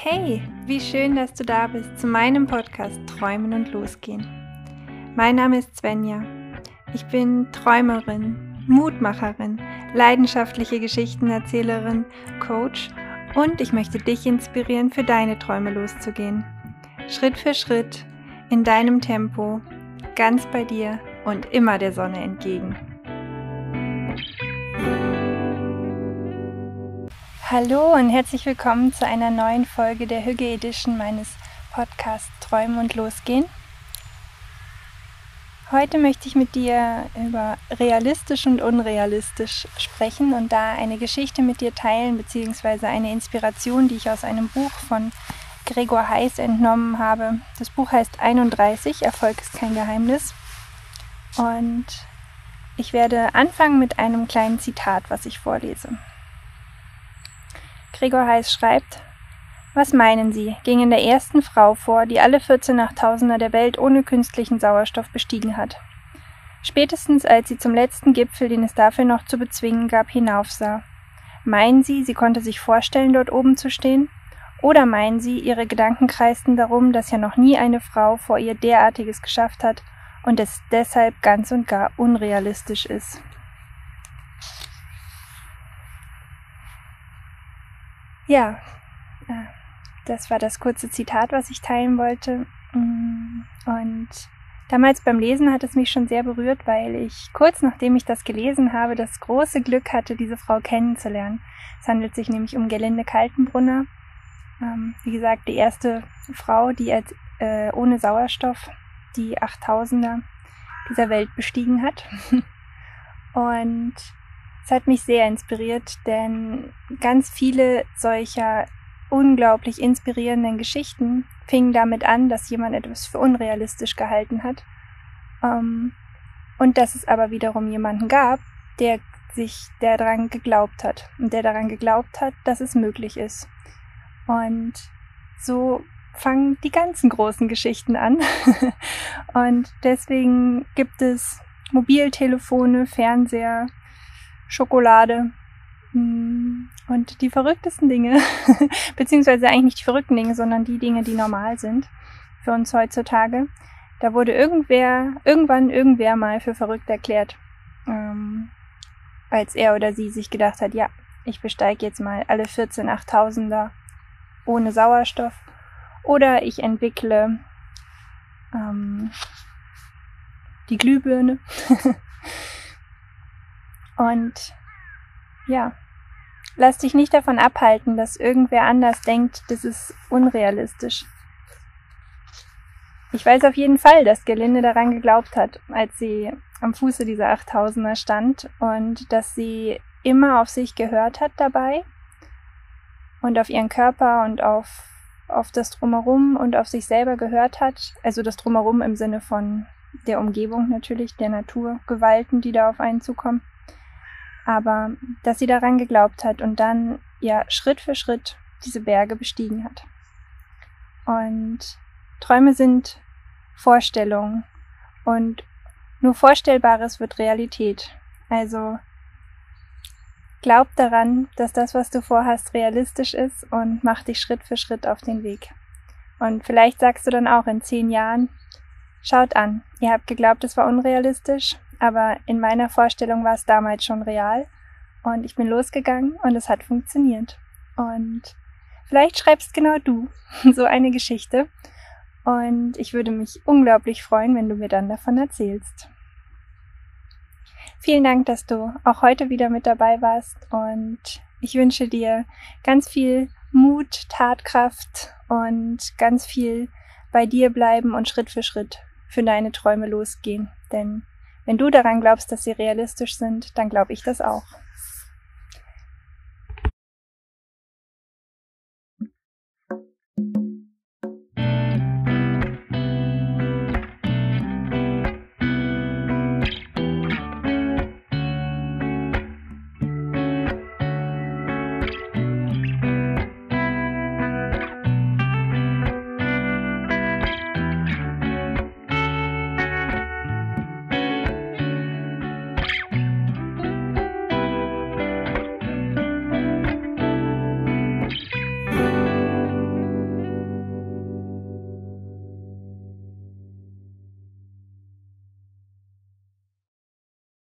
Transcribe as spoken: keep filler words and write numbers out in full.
Hey, wie schön, dass du da bist zu meinem Podcast Träumen und Losgehen. Mein Name ist Svenja. Ich bin Träumerin, Mutmacherin, leidenschaftliche Geschichtenerzählerin, Coach und ich möchte dich inspirieren, für deine Träume loszugehen. Schritt für Schritt, in deinem Tempo, ganz bei dir und immer der Sonne entgegen. Hallo und herzlich willkommen zu einer neuen Folge der Hygge Edition meines Podcasts Träumen und Losgehen. Heute möchte ich mit dir über realistisch und unrealistisch sprechen und da eine Geschichte mit dir teilen, beziehungsweise eine Inspiration, die ich aus einem Buch von Gregor Heiß entnommen habe. Das Buch heißt einunddreißig, Erfolg ist kein Geheimnis. Und ich werde anfangen mit einem kleinen Zitat, was ich vorlese. Gregor Heiß schreibt: Was meinen Sie, ging in der ersten Frau vor, die alle vierzehn Nachttausender der Welt ohne künstlichen Sauerstoff bestiegen hat. Spätestens als sie zum letzten Gipfel, den es dafür noch zu bezwingen gab, hinaufsah. Meinen Sie, sie konnte sich vorstellen, dort oben zu stehen? Oder meinen Sie, ihre Gedanken kreisten darum, dass ja noch nie eine Frau vor ihr derartiges geschafft hat und es deshalb ganz und gar unrealistisch ist? Ja, das war das kurze Zitat, was ich teilen wollte, und damals beim Lesen hat es mich schon sehr berührt, weil ich kurz nachdem ich das gelesen habe, das große Glück hatte, diese Frau kennenzulernen. Es handelt sich nämlich um Gelinde Kaltenbrunner, wie gesagt, die erste Frau, die als, äh, ohne Sauerstoff die Achttausender dieser Welt bestiegen hat. Und es hat mich sehr inspiriert, denn ganz viele solcher unglaublich inspirierenden Geschichten fingen damit an, dass jemand etwas für unrealistisch gehalten hat. Um, und dass es aber wiederum jemanden gab, der sich der daran geglaubt hat und der daran geglaubt hat, dass es möglich ist. Und so fangen die ganzen großen Geschichten an. Und deswegen gibt es Mobiltelefone, Fernseher, Schokolade und die verrücktesten Dinge, beziehungsweise eigentlich nicht die verrückten Dinge, sondern die Dinge, die normal sind für uns heutzutage. Da wurde irgendwer, irgendwann irgendwer mal für verrückt erklärt, ähm, als er oder sie sich gedacht hat, ja, ich besteige jetzt mal alle vierzehn Achttausender ohne Sauerstoff oder ich entwickle ähm, die Glühbirne. Und ja, lass dich nicht davon abhalten, dass irgendwer anders denkt, das ist unrealistisch. Ich weiß auf jeden Fall, dass Gelinde daran geglaubt hat, als sie am Fuße dieser Achttausender stand und dass sie immer auf sich gehört hat dabei und auf ihren Körper und auf, auf das Drumherum und auf sich selber gehört hat. Also das Drumherum im Sinne von der Umgebung natürlich, der Naturgewalten, die da auf einen zukommen. Aber dass sie daran geglaubt hat und dann ja Schritt für Schritt diese Berge bestiegen hat. Und Träume sind Vorstellungen und nur Vorstellbares wird Realität. Also glaub daran, dass das, was du vorhast, realistisch ist und mach dich Schritt für Schritt auf den Weg. Und vielleicht sagst du dann auch in zehn Jahren, schaut an, ihr habt geglaubt, es war unrealistisch. Aber in meiner Vorstellung war es damals schon real und ich bin losgegangen und es hat funktioniert. Und vielleicht schreibst genau du so eine Geschichte und ich würde mich unglaublich freuen, wenn du mir dann davon erzählst. Vielen Dank, dass du auch heute wieder mit dabei warst und ich wünsche dir ganz viel Mut, Tatkraft und ganz viel bei dir bleiben und Schritt für Schritt für deine Träume losgehen, denn wenn du daran glaubst, dass sie realistisch sind, dann glaube ich das auch.